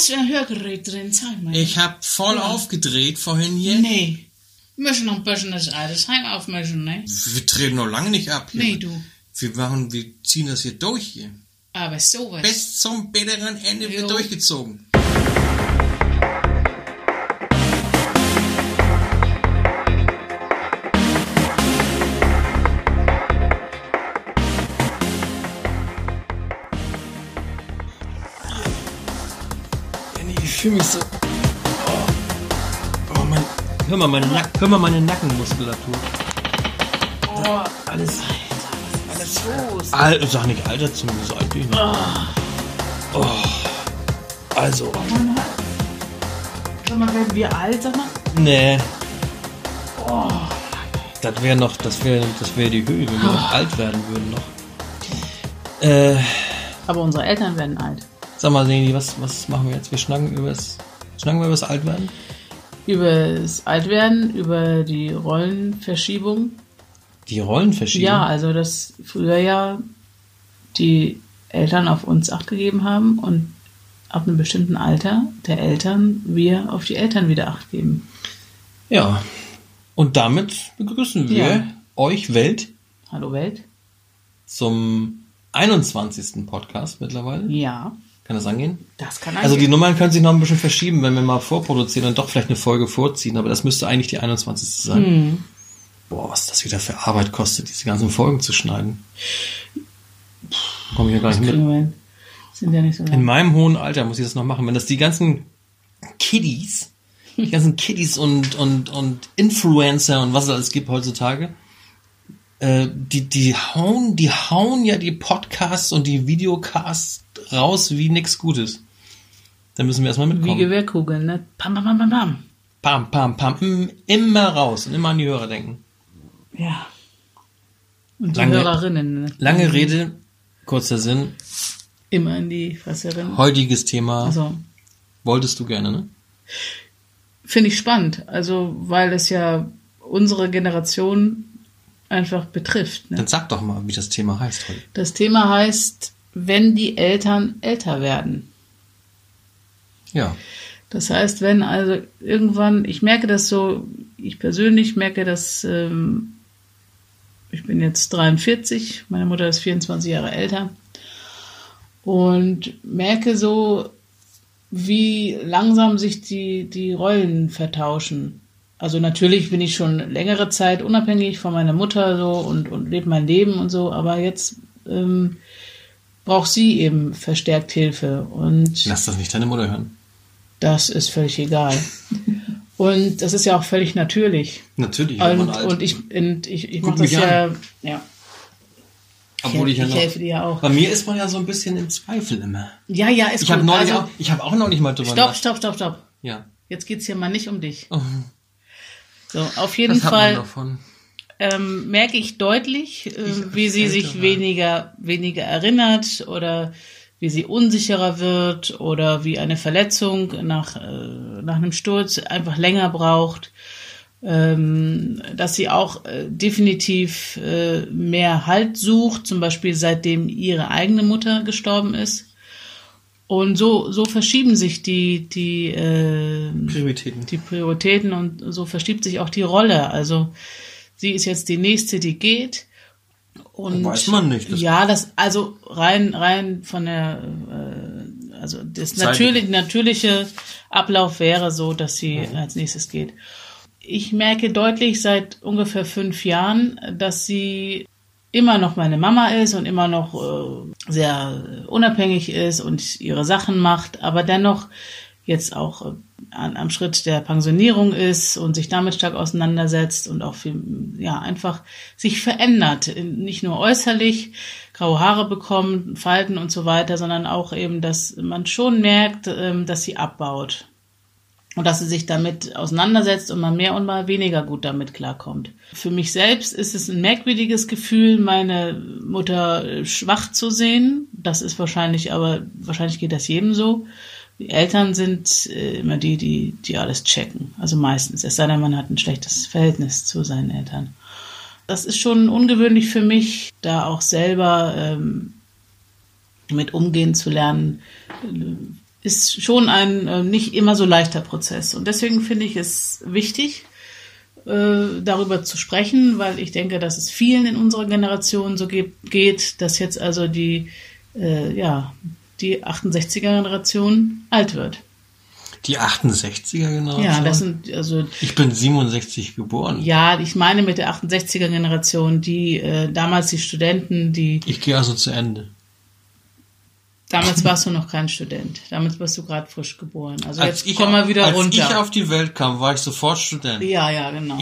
Hast du ein Hörgerät drin? Zeig mal. Ich habe voll aufgedreht vorhin hier. Nee. Wir müssen noch ein bisschen das Altersheim aufmischen, ne? Wir drehen noch lange nicht ab hier. Nee, du. Wir ziehen das hier durch hier. Aber sowas. Bis zum bitteren Ende wird durchgezogen. Ich fühle mich so... Oh. Oh, mein... Hör mal meine Nackenmuskulatur. Oh, alles... Alter, was ist los? Sag nicht Alter zu mir, so alt bin ich nicht. Oh. Oh. Also... Sag mal, werden wir alt, sag mal? Nee. Oh. Das wäre die Höhe, wenn wir noch alt werden würden noch. Aber unsere Eltern werden alt. Sag mal, Seni, was machen wir jetzt? Wir schnacken wir über das Altwerden? Über das Altwerden, über die Rollenverschiebung. Die Rollenverschiebung? Ja, also dass früher ja die Eltern auf uns Acht gegeben haben und ab einem bestimmten Alter der Eltern wir auf die Eltern wieder Acht geben. Ja, und damit begrüßen wir euch, Welt. Hallo, Welt. Zum 21. Podcast mittlerweile. Ja. Kann das angehen? Das kann angehen. Also die Nummern können sich noch ein bisschen verschieben, wenn wir mal vorproduzieren und doch vielleicht eine Folge vorziehen, aber das müsste eigentlich die 21. sein. Hm. Boah, was das wieder für Arbeit kostet, diese ganzen Folgen zu schneiden. Komme ich ja gar nicht mit. Wir sind ja nicht so in meinem hohen Alter muss ich das noch machen. Wenn das die ganzen Kiddies und Influencer und was es alles gibt heutzutage, die hauen ja die Podcasts und die Videocasts raus wie nichts Gutes. Da müssen wir erstmal mitkommen. Wie Gewehrkugeln, ne? Pam, pam, pam, pam, pam. Pam, pam, pam. Immer raus und immer an die Hörer denken. Ja. Und die Hörerinnen. Ne? Lange Rede, kurzer Sinn. Immer in die Fresse. Heutiges Thema. Also. Wolltest du gerne, ne? Finde ich spannend. Also, weil das ja unsere Generation einfach betrifft. Ne? Dann sag doch mal, wie das Thema heißt heute. Das Thema heißt... Wenn die Eltern älter werden. Ja. Das heißt, wenn also irgendwann, ich persönlich merke das, ich bin jetzt 43, meine Mutter ist 24 Jahre älter und merke so, wie langsam sich die Rollen vertauschen. Also natürlich bin ich schon längere Zeit unabhängig von meiner Mutter so und lebe mein Leben und so, aber jetzt... braucht sie eben verstärkt Hilfe. Und lass das nicht deine Mutter hören. Das ist völlig egal. Und das ist ja auch völlig natürlich. Natürlich. Und ich mache das ja... ja. Obwohl ich helfe dir ja auch. Bei mir ist man ja so ein bisschen im Zweifel immer. Ja, ja, ist gut. Ich habe auch noch nicht mal drüber nachgedacht. Stopp. Ja. Jetzt geht es hier mal nicht um dich. Oh. So, auf jeden Fall... Hat man davon. Merke ich deutlich, wie sie sich weniger erinnert oder wie sie unsicherer wird oder wie eine Verletzung nach einem Sturz einfach länger braucht, dass sie auch definitiv mehr Halt sucht, zum Beispiel seitdem ihre eigene Mutter gestorben ist. Und so verschieben sich die Prioritäten. Die Prioritäten und so verschiebt sich auch die Rolle. Also sie ist jetzt die nächste, die geht. Und weiß man nicht. Das ja, das also rein von der also das natürliche Ablauf wäre so, dass sie als nächstes geht. Ich merke deutlich seit ungefähr 5 Jahren, dass sie immer noch meine Mama ist und immer noch sehr unabhängig ist und ihre Sachen macht, aber dennoch jetzt auch am Schritt der Pensionierung ist und sich damit stark auseinandersetzt und auch viel, ja, einfach sich verändert. Nicht nur äußerlich, graue Haare bekommen, Falten und so weiter, sondern auch eben, dass man schon merkt, dass sie abbaut. Und dass sie sich damit auseinandersetzt und mal mehr und mal weniger gut damit klarkommt. Für mich selbst ist es ein merkwürdiges Gefühl, meine Mutter schwach zu sehen. Das ist wahrscheinlich geht das jedem so. Die Eltern sind immer die alles checken. Also meistens. Es sei denn, man hat ein schlechtes Verhältnis zu seinen Eltern. Das ist schon ungewöhnlich für mich, da auch selber mit umgehen zu lernen. ist schon ein nicht immer so leichter Prozess. Und deswegen finde ich es wichtig, darüber zu sprechen, weil ich denke, dass es vielen in unserer Generation so geht, dass jetzt also die 68er-Generation alt wird. Die 68er-Generation? Ja, das sind also... Ich bin 67 geboren. Ja, ich meine mit der 68er-Generation, die damals die Studenten, die... Ich gehe also zu Ende. Damals warst du noch kein Student. Damals warst du gerade frisch geboren. Also als jetzt komm mal wieder runter. Als ich auf die Welt kam, war ich sofort Student. Ja, genau.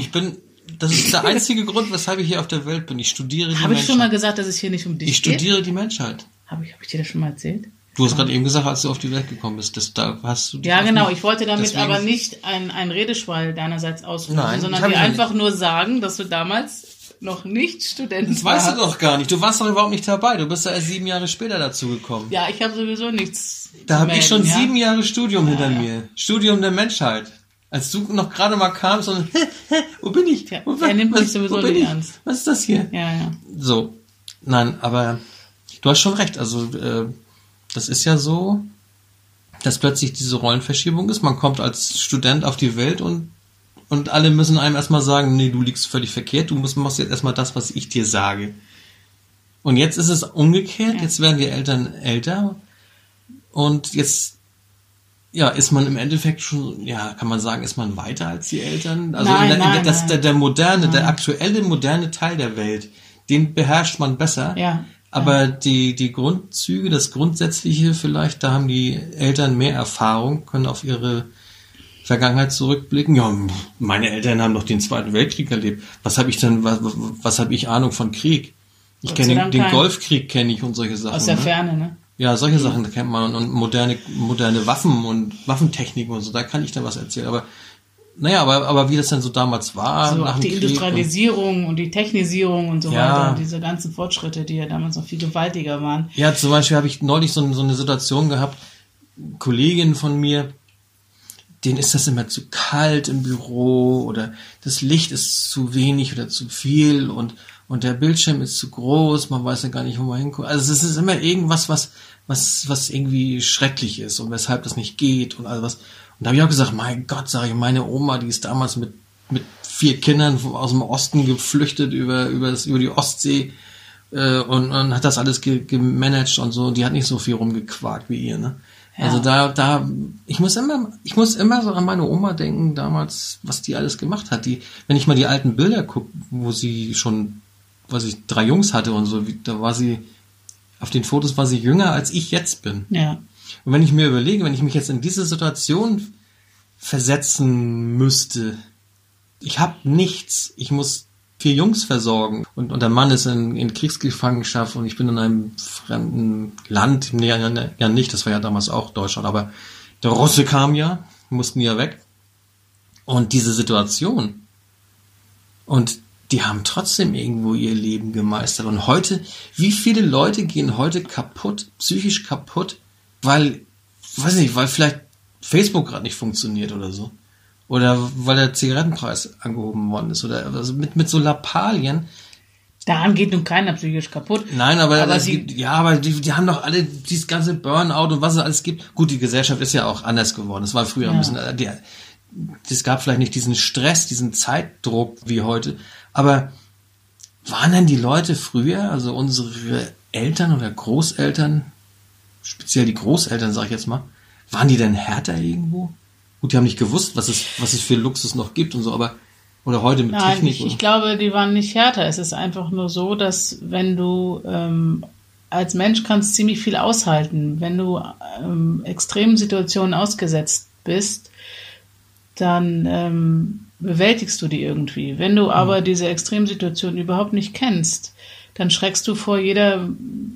Das ist der einzige Grund, weshalb ich hier auf der Welt bin. Ich studiere die Menschheit. Habe ich schon mal gesagt, dass es hier nicht um dich geht? Ich studiere die Menschheit. Habe ich dir das schon mal erzählt? Du hast gerade eben gesagt, als du auf die Welt gekommen bist, da hast du... Ja, genau. Ich wollte damit aber nicht ein Redeschwall deinerseits ausrufen, sondern dir einfach nur sagen, dass du damals... noch nicht Student. Das warst. Weißt du doch gar nicht. Du warst doch überhaupt nicht dabei. Du bist ja erst 7 Jahre später dazu gekommen. Ja, ich habe sowieso nichts. Da habe ich schon 7 Jahre Studium hinter mir. Studium der Menschheit. Als du noch gerade mal kamst und wo bin ich? Ja, er nimmt mich sowieso nicht ernst. Was ist das hier? Ja. So. Nein, aber du hast schon recht. Also das ist ja so, dass plötzlich diese Rollenverschiebung ist. Man kommt als Student auf die Welt und alle müssen einem erstmal sagen, nee, du liegst völlig verkehrt, du machst jetzt erstmal das, was ich dir sage. Und jetzt ist es umgekehrt, jetzt werden die Eltern älter und jetzt ist man im Endeffekt schon, kann man sagen, ist man weiter als die Eltern? Also der aktuelle moderne Teil der Welt, den beherrscht man besser, aber die Grundzüge, das Grundsätzliche vielleicht, da haben die Eltern mehr Erfahrung, können auf ihre Vergangenheit zurückblicken. Ja, meine Eltern haben doch den Zweiten Weltkrieg erlebt. Was habe ich denn? Was habe ich Ahnung von Krieg? Ich kenne den Golfkrieg, kenne ich und solche Sachen. Aus der Ferne, ne? Ja, solche Sachen kennt man und moderne Waffen und Waffentechniken und so. Da kann ich dann was erzählen. Aber aber wie das dann so damals war, also nach dem Krieg, Industrialisierung und die Technisierung und so weiter und diese ganzen Fortschritte, die ja damals noch viel gewaltiger waren. Ja, zum Beispiel habe ich neulich so eine Situation gehabt. Kollegin von mir, denen ist das immer zu kalt im Büro oder das Licht ist zu wenig oder zu viel und der Bildschirm ist zu groß, man weiß ja gar nicht, wo man hinguckt. Also es ist immer irgendwas, was irgendwie schrecklich ist und weshalb das nicht geht und all was. Und da habe ich auch gesagt, mein Gott, sage ich, meine Oma, die ist damals mit 4 Kindern aus dem Osten geflüchtet über die Ostsee und hat das alles gemanagt und so. Die hat nicht so viel rumgequakt wie ihr, ne? Ja. Also ich muss immer so an meine Oma denken damals, was die alles gemacht hat. Wenn ich mal die alten Bilder gucke, wo sie schon, was ich 3 Jungs hatte und so, da war sie, auf den Fotos war sie jünger als ich jetzt bin. Ja. Und wenn ich mir überlege, wenn ich mich jetzt in diese Situation versetzen müsste, ich habe nichts, ich muss 4 Jungs versorgen und der Mann ist in Kriegsgefangenschaft und ich bin in einem fremden Land, ja nicht, das war ja damals auch Deutschland, aber der Russe kam ja, mussten ja weg und diese Situation und die haben trotzdem irgendwo ihr Leben gemeistert und heute, wie viele Leute gehen heute kaputt, psychisch kaputt, weil vielleicht Facebook gerade nicht funktioniert oder so. Oder weil der Zigarettenpreis angehoben worden ist. Oder also mit so Lappalien. Daran geht nun keiner psychisch kaputt. Nein, aber die haben doch alle dieses ganze Burnout und was es alles gibt. Gut, die Gesellschaft ist ja auch anders geworden. Es war früher ein bisschen... Es gab vielleicht nicht diesen Stress, diesen Zeitdruck wie heute. Aber waren denn die Leute früher, also unsere Eltern oder Großeltern, speziell die Großeltern, sag ich jetzt mal, waren die denn härter irgendwo? Gut, die haben nicht gewusst, was es für Luxus noch gibt und so, aber oder heute mit Technik. Ich glaube, die waren nicht härter. Es ist einfach nur so, dass wenn du als Mensch kannst ziemlich viel aushalten, wenn du extremen Situationen ausgesetzt bist, dann bewältigst du die irgendwie. Wenn du aber diese Extremsituation überhaupt nicht kennst, dann schreckst du vor jeder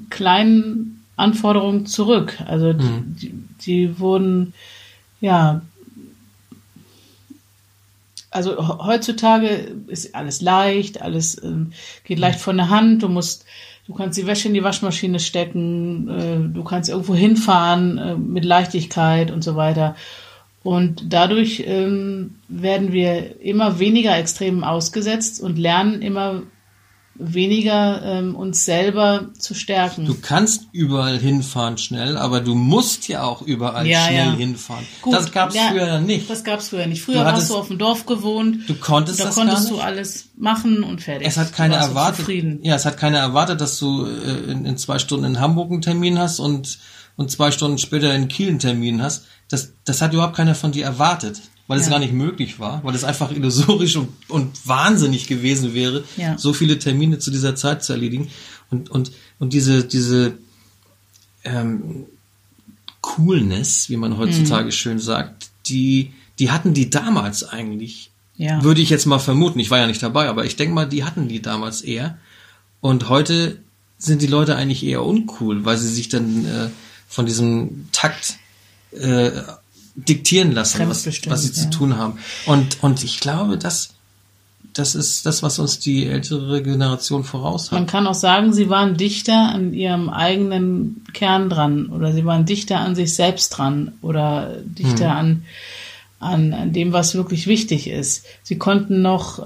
kleinen Anforderung zurück. Also die wurden also heutzutage ist alles leicht, alles geht leicht von der Hand, du kannst die Wäsche in die Waschmaschine stecken, du kannst irgendwo hinfahren mit Leichtigkeit und so weiter. Und dadurch werden wir immer weniger Extremen ausgesetzt und lernen immer weniger uns selber zu stärken. Du kannst überall hinfahren schnell, aber du musst ja auch überall schnell hinfahren. Gut, das gab es früher nicht. Das gab es früher nicht. Früher warst du auf dem Dorf gewohnt. Du konntest das gar nicht. Da konntest du alles machen und fertig. Es hat keiner erwartet. Ja, es hat keiner erwartet, dass du in 2 Stunden in Hamburg einen Termin hast und 2 Stunden später in Kiel einen Termin hast. Das hat überhaupt keiner von dir erwartet. Weil es gar nicht möglich war, weil es einfach illusorisch und wahnsinnig gewesen wäre, so viele Termine zu dieser Zeit zu erledigen. Und diese Coolness, wie man heutzutage schön sagt, die hatten die damals eigentlich, würde ich jetzt mal vermuten. Ich war ja nicht dabei, aber ich denke mal, die hatten die damals eher. Und heute sind die Leute eigentlich eher uncool, weil sie sich dann von diesem Takt diktieren lassen, was sie zu tun haben. Und ich glaube, das ist das, was uns die ältere Generation voraus hat. Man kann auch sagen, sie waren dichter an ihrem eigenen Kern dran oder sie waren dichter an sich selbst dran oder dichter an dem, was wirklich wichtig ist. Sie konnten noch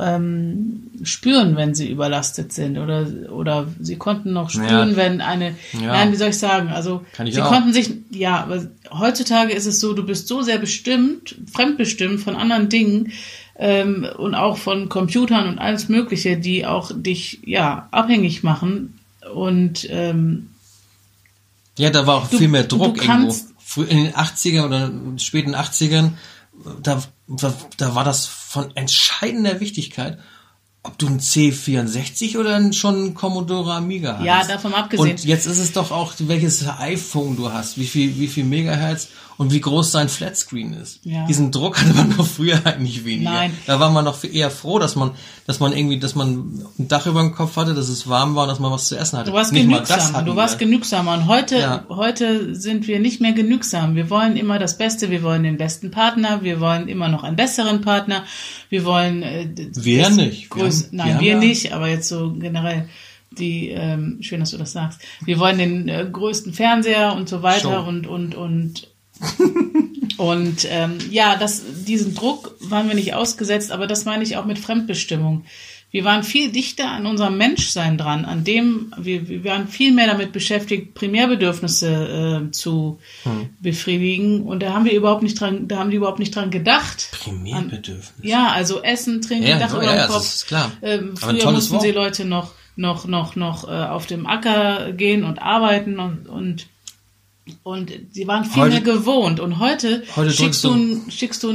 spüren, wenn sie überlastet sind oder sie konnten noch spüren, wenn eine... Ja. Nein, wie soll ich sagen? Also sie konnten sich... Ja, aber heutzutage ist es so, du bist so sehr bestimmt, fremdbestimmt von anderen Dingen und auch von Computern und alles Mögliche, die auch dich abhängig machen und... da war auch viel mehr Druck irgendwo. In den 80ern oder späten 80ern Da war das von entscheidender Wichtigkeit, ob du einen C64 oder schon einen Commodore Amiga hast. Ja, davon abgesehen. Und jetzt ist es doch auch, welches iPhone du hast, wie viel Megahertz und wie groß sein Flatscreen ist. Ja. Diesen Druck hatte man doch früher eigentlich weniger. Nein. Da war man noch eher froh, dass man ein Dach über dem Kopf hatte, dass es warm war und dass man was zu essen hatte. Du warst genügsamer. Und heute sind wir nicht mehr genügsam. Wir wollen immer das Beste. Wir wollen den besten Partner. Wir wollen immer noch einen besseren Partner. Wir wollen... Wir nicht, aber jetzt so generell die, schön, dass du das sagst, wir wollen den größten Fernseher und so weiter Show. und diesen Druck waren wir nicht ausgesetzt, aber das meine ich auch mit Fremdbestimmung. Wir waren viel dichter an unserem Menschsein dran, an dem, wir waren viel mehr damit beschäftigt, Primärbedürfnisse zu befriedigen. Und da haben die überhaupt nicht dran gedacht. Primärbedürfnisse? Also Essen, Trinken, Dach über dem Kopf. Das ist klar. Früher mussten die Leute noch auf dem Acker gehen und arbeiten und sie waren viel mehr gewohnt. Und heute schickst du ein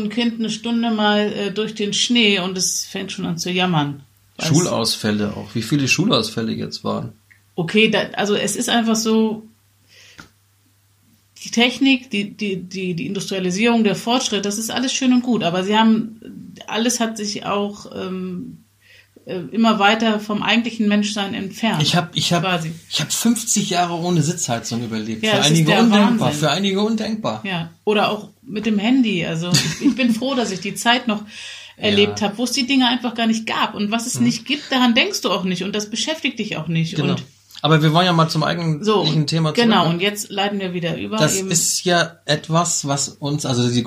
Kind eine Stunde mal durch den Schnee und es fängt schon an zu jammern. Schulausfälle auch. Wie viele Schulausfälle jetzt waren? Okay, also es ist einfach so, die Technik, die Industrialisierung, der Fortschritt, das ist alles schön und gut. Aber alles hat sich auch immer weiter vom eigentlichen Menschsein entfernt. Ich hab 50 Jahre ohne Sitzheizung überlebt. Ja, für einige undenkbar. Ja, oder auch mit dem Handy. Also ich bin froh, dass ich die Zeit noch erlebt habe, wo es die Dinge einfach gar nicht gab. Und was es nicht gibt, daran denkst du auch nicht. Und das beschäftigt dich auch nicht. Genau. Aber wir wollen ja mal zum eigentlichen Thema zurück. Genau, und jetzt leiten wir wieder über. Das ist ja etwas, was uns, also die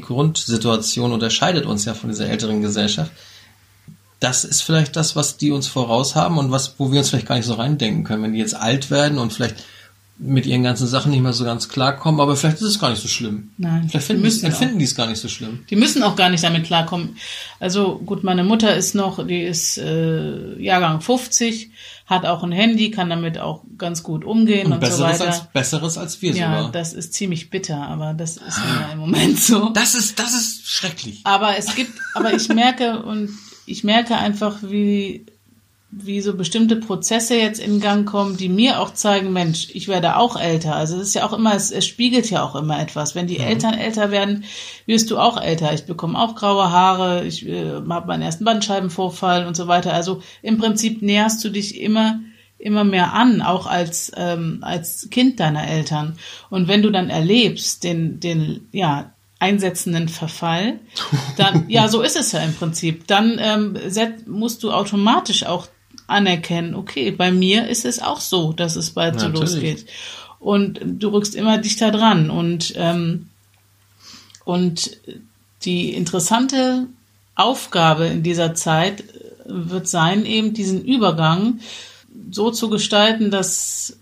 Grundsituation unterscheidet uns ja von dieser älteren Gesellschaft. Das ist vielleicht das, was die uns voraus haben und wo wir uns vielleicht gar nicht so reindenken können, wenn die jetzt alt werden und vielleicht mit ihren ganzen Sachen nicht mehr so ganz klarkommen, aber vielleicht ist es gar nicht so schlimm. Nein. Vielleicht empfinden die es gar nicht so schlimm. Die müssen auch gar nicht damit klarkommen. Also gut, meine Mutter ist Jahrgang 50, hat auch ein Handy, kann damit auch ganz gut umgehen und so weiter. Besseres als wir sogar. Ja, das ist ziemlich bitter, aber das ist ja im Moment so. Das ist schrecklich. Aber ich merke einfach, wie so bestimmte Prozesse jetzt in Gang kommen, die mir auch zeigen, Mensch, ich werde auch älter. Also es ist ja auch immer, es spiegelt ja auch immer etwas. Wenn die Eltern älter werden, wirst du auch älter. Ich bekomme auch graue Haare, ich habe meinen ersten Bandscheibenvorfall und so weiter. Also im Prinzip näherst du dich immer mehr an, auch als Kind deiner Eltern. Und wenn du dann erlebst, den einsetzenden Verfall, dann, ja, so ist es ja im Prinzip, dann musst du automatisch auch anerkennen, okay, bei mir ist es auch so, dass es bald so losgeht. Und du rückst immer dichter dran. Und die interessante Aufgabe in dieser Zeit wird sein, eben diesen Übergang so zu gestalten, dass,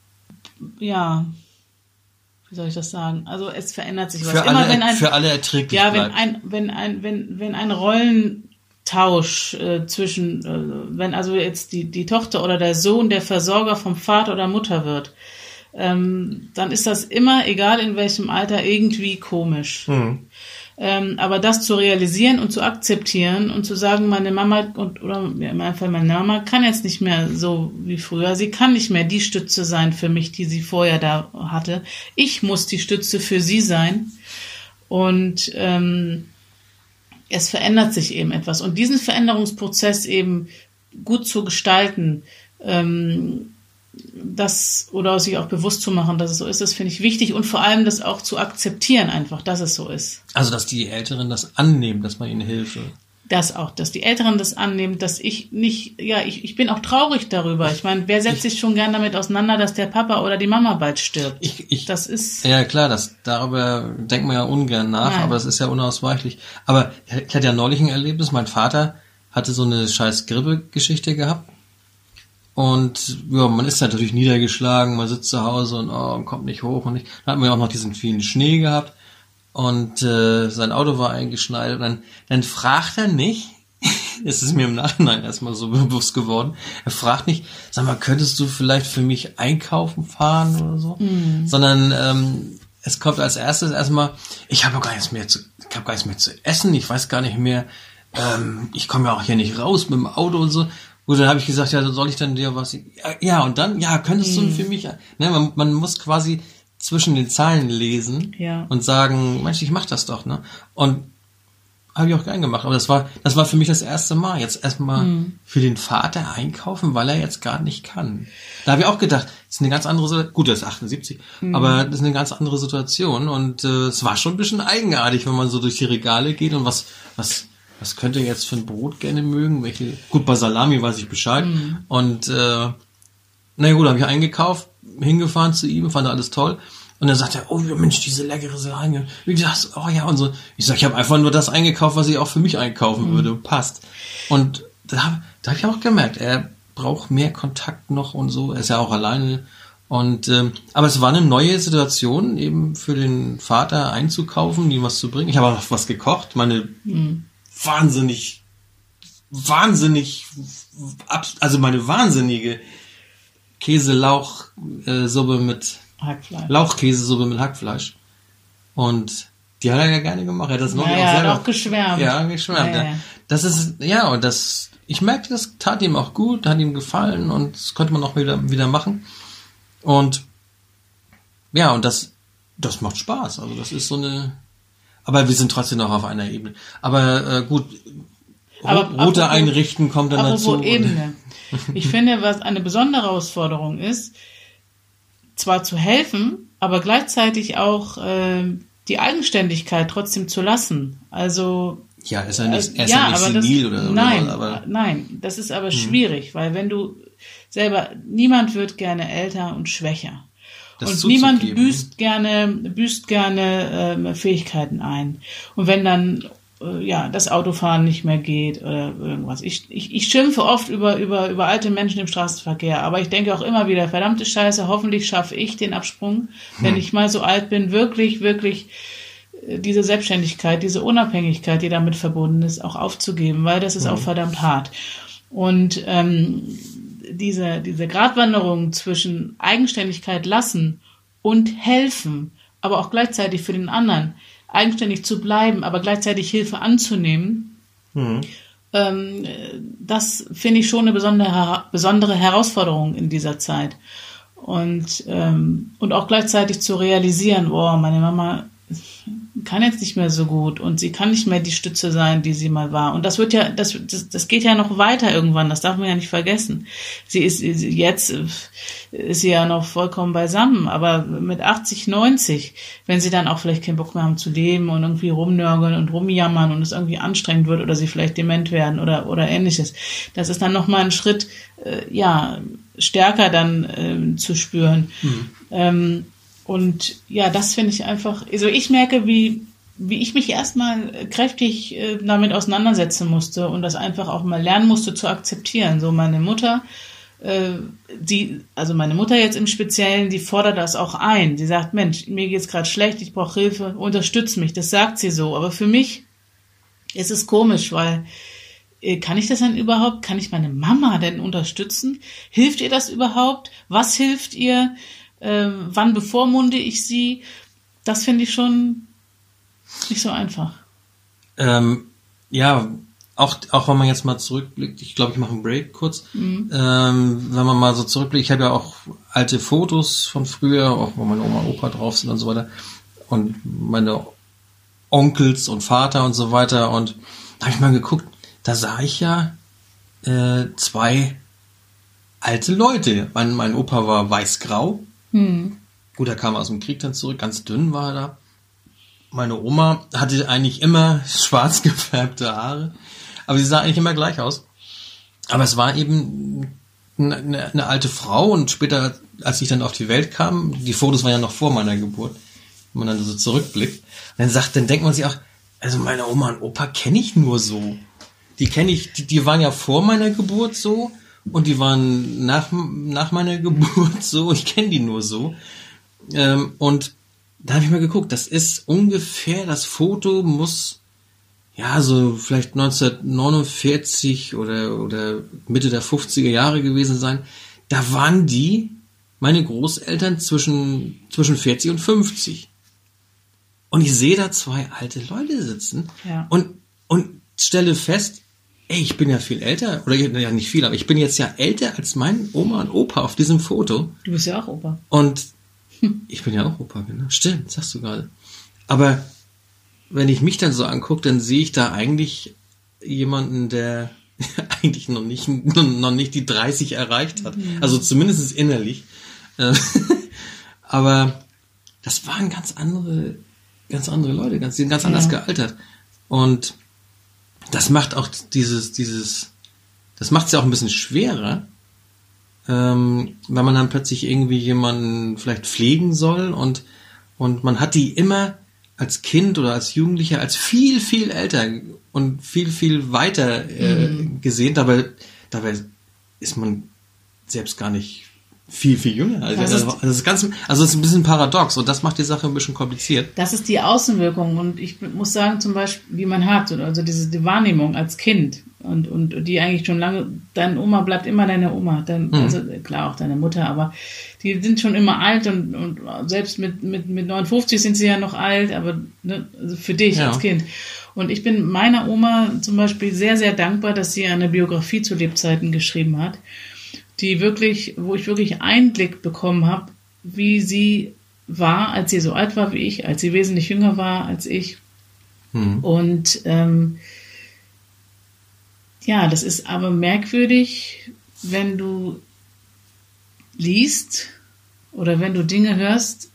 ja, wie soll ich das sagen? Also es verändert sich was. Für alle erträglich bleibt. Wenn ein Rollentausch wenn also jetzt die Tochter oder der Sohn der Versorger vom Vater oder Mutter wird, dann ist das immer, egal in welchem Alter, irgendwie komisch. Mhm. Aber das zu realisieren und zu akzeptieren und zu sagen, meine Mama oder in meinem Fall meine Mama kann jetzt nicht mehr so wie früher, sie kann nicht mehr die Stütze sein für mich, die sie vorher da hatte. Ich muss die Stütze für sie sein. Und es verändert sich eben etwas. Und diesen Veränderungsprozess eben gut zu gestalten, das oder sich auch bewusst zu machen, dass es so ist, das finde ich wichtig und vor allem das auch zu akzeptieren einfach, dass es so ist. Also, dass die Älteren das annehmen, dass man ihnen hilft. Das auch, dass die Älteren das annehmen, dass ich nicht, ja, ich bin auch traurig darüber. Ich meine, wer setzt sich schon gern damit auseinander, dass der Papa oder die Mama bald stirbt? Das ist... Ja, klar, darüber denkt man ja ungern nach, nein. Aber es ist ja unausweichlich. Aber ich hatte ja neulich ein Erlebnis, mein Vater hatte so eine scheiß Grippe-Geschichte gehabt. Und ja, man ist natürlich niedergeschlagen, man sitzt zu Hause und kommt nicht hoch und nicht. Dann hatten wir auch noch diesen vielen Schnee gehabt und sein Auto war eingeschneit. Und dann fragt er nicht, es ist mir im Nachhinein erstmal so bewusst geworden, er fragt nicht, sag mal, könntest du vielleicht für mich einkaufen fahren oder so? Mhm. Sondern es kommt als erstes erstmal, ich habe gar nichts mehr zu essen, ich weiß gar nicht mehr, ich komme ja auch hier nicht raus mit dem Auto und so. Gut, dann habe ich gesagt, ja, soll ich dann dir was... Ja, und dann, ja, könntest du für mich... Ne, man muss quasi zwischen den Zeilen lesen und sagen, Mensch, ich mach das doch, ne? Und habe ich auch gern gemacht. Aber das war für mich das erste Mal. Jetzt erstmal für den Vater einkaufen, weil er jetzt gar nicht kann. Da habe ich auch gedacht, das ist eine ganz andere Situation. Gut, das ist 78, aber das ist eine ganz andere Situation. Und es war schon ein bisschen eigenartig, wenn man so durch die Regale geht und was könnt ihr jetzt für ein Brot gerne mögen? Gut, bei Salami weiß ich Bescheid. Mhm. Und naja gut, habe ich eingekauft, hingefahren zu ihm, fand er alles toll. Und dann sagt er, oh Mensch, diese leckere Salami. Wie gesagt, oh ja, und so. Ich sage, ich habe einfach nur das eingekauft, was ich auch für mich einkaufen würde. Passt. Und da habe ich auch gemerkt, er braucht mehr Kontakt noch und so. Er ist ja auch alleine. Und aber es war eine neue Situation, eben für den Vater einzukaufen, ihm was zu bringen. Ich habe auch noch was gekocht, meine... meine wahnsinnige Käselauchsuppe mit Hackfleisch. Lauchkäsesuppe mit Hackfleisch. Und die hat er ja gerne gemacht. Er hat das auch geschwärmt. Ja, geschwärmt. Ja. Das ist, ja, und das, ich merkte, das tat ihm auch gut, hat ihm gefallen und das konnte man auch wieder machen. Und, ja, und das macht Spaß. Also, das ist so eine, aber wir sind trotzdem noch auf einer Ebene. Aber gut, Route einrichten kommt dann dazu. Ebene. Ich finde, was eine besondere Herausforderung ist, zwar zu helfen, aber gleichzeitig auch die Eigenständigkeit trotzdem zu lassen. Also ja, ist ja nicht senil oder so. Nein, das ist aber schwierig, weil wenn du selber, niemand wird gerne älter und schwächer. Und niemand büßt gerne Fähigkeiten ein. Und wenn dann das Autofahren nicht mehr geht oder irgendwas. Ich schimpfe oft über alte Menschen im Straßenverkehr, aber ich denke auch immer wieder, verdammte Scheiße, hoffentlich schaffe ich den Absprung, wenn ich mal so alt bin, wirklich, wirklich diese Selbstständigkeit, diese Unabhängigkeit, die damit verbunden ist, auch aufzugeben, weil das ist auch verdammt hart. Und diese Gratwanderung zwischen Eigenständigkeit lassen und helfen, aber auch gleichzeitig für den anderen eigenständig zu bleiben, aber gleichzeitig Hilfe anzunehmen, das finde ich schon eine besondere Herausforderung in dieser Zeit. Und auch gleichzeitig zu realisieren, oh, meine Mama kann jetzt nicht mehr so gut und sie kann nicht mehr die Stütze sein, die sie mal war. Und das wird ja, das geht ja noch weiter irgendwann, das darf man ja nicht vergessen. Jetzt ist sie ja noch vollkommen beisammen, aber mit 80, 90, wenn sie dann auch vielleicht keinen Bock mehr haben zu leben und irgendwie rumnörgeln und rumjammern und es irgendwie anstrengend wird oder sie vielleicht dement werden oder ähnliches, das ist dann nochmal ein Schritt, stärker dann zu spüren. Und ja, das finde ich einfach, also ich merke, wie wie ich mich erstmal kräftig damit auseinandersetzen musste und das einfach auch mal lernen musste zu akzeptieren. So meine Mutter, meine Mutter jetzt im Speziellen, die fordert das auch ein. Die sagt, Mensch, mir geht's gerade schlecht, ich brauche Hilfe, unterstütz mich. Das sagt sie so. Aber für mich ist es komisch, weil kann ich das denn überhaupt? Kann ich meine Mama denn unterstützen? Hilft ihr das überhaupt? Was hilft ihr? Wann bevormunde ich sie? Das finde ich schon nicht so einfach. Auch wenn man jetzt mal zurückblickt, ich glaube, ich mache einen Break kurz. Mhm. Wenn man mal so zurückblickt, ich habe ja auch alte Fotos von früher, auch wo meine Oma und Opa drauf sind und so weiter. Und meine Onkels und Vater und so weiter. Und da habe ich mal geguckt, da sah ich ja zwei alte Leute. Mein Opa war weiß-grau. Mhm. Gut, er kam aus dem Krieg dann zurück, ganz dünn war er da. Meine Oma hatte eigentlich immer schwarz gefärbte Haare, aber sie sah eigentlich immer gleich aus. Aber es war eben eine alte Frau und später, als ich dann auf die Welt kam, die Fotos waren ja noch vor meiner Geburt, wenn man dann so zurückblickt, dann denkt man sich auch, also meine Oma und Opa kenne ich nur so. Die kenne ich, die waren ja vor meiner Geburt so und die waren nach meiner Geburt so, ich kenne die nur so. Und da habe ich mal geguckt, das ist ungefähr, das Foto muss ja so vielleicht 1949 oder Mitte der 50er Jahre gewesen sein. Da waren meine Großeltern zwischen 40 und 50. Und ich sehe da zwei alte Leute sitzen und stelle fest, ich bin ja viel älter, oder ja nicht viel, aber ich bin jetzt ja älter als mein Oma und Opa auf diesem Foto. Du bist ja auch Opa. Und ich bin ja auch Opa, genau. Stimmt, sagst du gerade. Aber wenn ich mich dann so angucke, dann sehe ich da eigentlich jemanden, der eigentlich noch nicht die 30 erreicht hat. Mhm. Also zumindest innerlich. Aber das waren ganz andere Leute, die sind ganz anders gealtert. Und das macht auch das macht es ja auch ein bisschen schwerer, wenn man dann plötzlich irgendwie jemanden vielleicht pflegen soll und man hat die immer als Kind oder als Jugendlicher als viel, viel älter und viel, viel weiter gesehen. Dabei ist man selbst gar nicht viel, viel jünger. Also es ist ein bisschen paradox und das macht die Sache ein bisschen kompliziert. Das ist die Außenwirkung und ich muss sagen, zum Beispiel, wie man hat, also diese Wahrnehmung als Kind und die eigentlich schon lange, deine Oma bleibt immer deine Oma, also klar auch deine Mutter, aber die sind schon immer alt und selbst mit 59 sind sie ja noch alt, aber ne, also für dich als Kind. Und ich bin meiner Oma zum Beispiel sehr, sehr dankbar, dass sie eine Biografie zu Lebzeiten geschrieben hat, wo ich wirklich Einblick bekommen habe, wie sie war, als sie so alt war wie ich, als sie wesentlich jünger war als ich. Mhm. Und das ist aber merkwürdig, wenn du liest oder wenn du Dinge hörst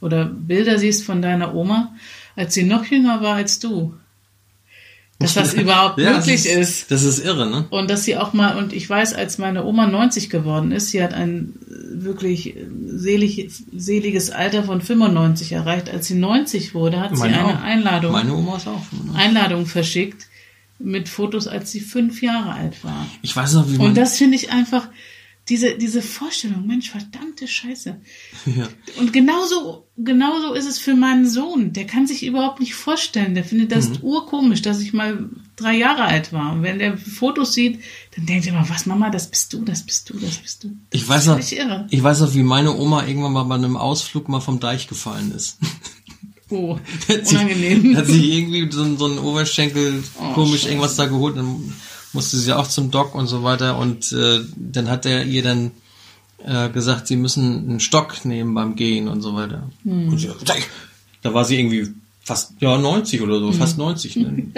oder Bilder siehst von deiner Oma, als sie noch jünger war als du. Dass das überhaupt möglich ist. Das ist irre, ne? Und dass sie auch mal, und ich weiß, als meine Oma 90 geworden ist, sie hat ein wirklich seliges Alter von 95 erreicht. Als sie 90 wurde, hat sie eine Einladung. Meine Oma ist auch 95. Einladung verschickt mit Fotos, als sie 5 Jahre alt war. Ich weiß noch, wie man. Und das finde ich einfach, diese Vorstellung, Mensch, verdammte Scheiße. Ja. Und genauso ist es für meinen Sohn. Der kann sich überhaupt nicht vorstellen. Der findet das urkomisch, dass ich mal 3 Jahre alt war. Und wenn der Fotos sieht, dann denkt er immer, was, Mama, das bist du. Ich weiß noch, wie meine Oma irgendwann mal bei einem Ausflug mal vom Deich gefallen ist. Oh, unangenehm. Hat sich irgendwie so einen Oberschenkel komisch irgendwas da geholt und musste sie auch zum Doc und so weiter und dann hat er ihr dann gesagt, sie müssen einen Stock nehmen beim Gehen und so weiter. Hm. Und sie, da war sie irgendwie fast 90 oder so, fast 90. Ne?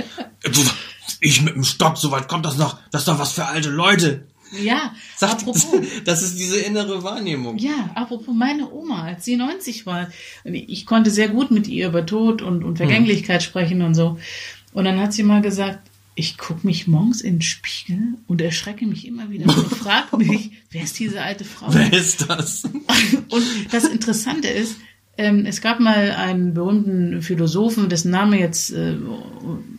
Ich mit dem Stock, so weit kommt das noch, das ist doch was für alte Leute. Ja, apropos. Das ist diese innere Wahrnehmung. Ja, apropos meine Oma, als sie 90 war, ich konnte sehr gut mit ihr über Tod und Vergänglichkeit sprechen und so. Und dann hat sie mal gesagt, ich gucke mich morgens in den Spiegel und erschrecke mich immer wieder und frage mich, wer ist diese alte Frau? Wer ist das? Und das Interessante ist, Es gab mal einen berühmten Philosophen, dessen Name jetzt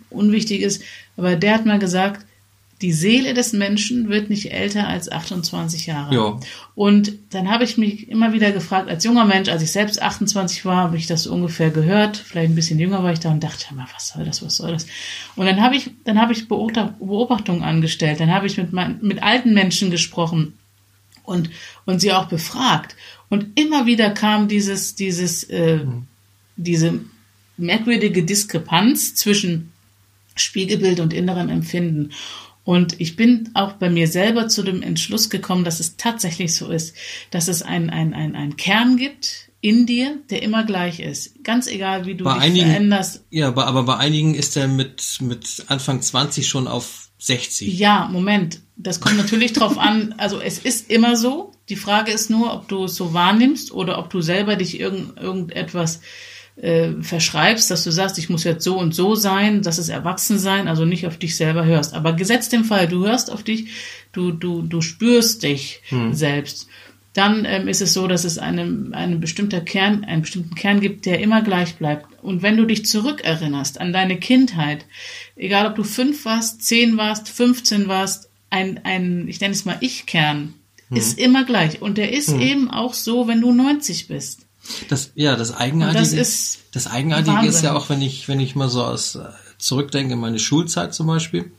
unwichtig ist, aber der hat mal gesagt, die Seele des Menschen wird nicht älter als 28 Jahre. Ja. Und dann habe ich mich immer wieder gefragt, als junger Mensch, als ich selbst 28 war, habe ich das ungefähr gehört, vielleicht ein bisschen jünger war ich da und dachte immer, was soll das? Und dann habe ich Beobachtungen angestellt, dann habe ich mit alten Menschen gesprochen und sie auch befragt. Und immer wieder kam diese merkwürdige Diskrepanz zwischen Spiegelbild und innerem Empfinden. Und ich bin auch bei mir selber zu dem Entschluss gekommen, dass es tatsächlich so ist, dass es einen Kern gibt in dir, der immer gleich ist. Ganz egal, wie du dich veränderst. Ja, aber bei einigen ist er mit Anfang 20 schon auf 60. Ja, Moment. Das kommt natürlich drauf an. Also es ist immer so. Die Frage ist nur, ob du es so wahrnimmst oder ob du selber dich irgendetwas verschreibst, dass du sagst, ich muss jetzt so und so sein, das ist Erwachsensein, also nicht auf dich selber hörst. Aber gesetzt dem Fall, du hörst auf dich, du spürst dich selbst, dann ist es so, dass es einen bestimmten Kern gibt, der immer gleich bleibt. Und wenn du dich zurückerinnerst an deine Kindheit, egal ob du 5 warst, 10 warst, 15 warst, ein ich nenne es mal Ich-Kern, ist immer gleich. Und der ist eben auch so, wenn du 90 bist. Das Eigenartige ist ja auch, wenn ich mal so zurückdenke in meine Schulzeit zum Beispiel,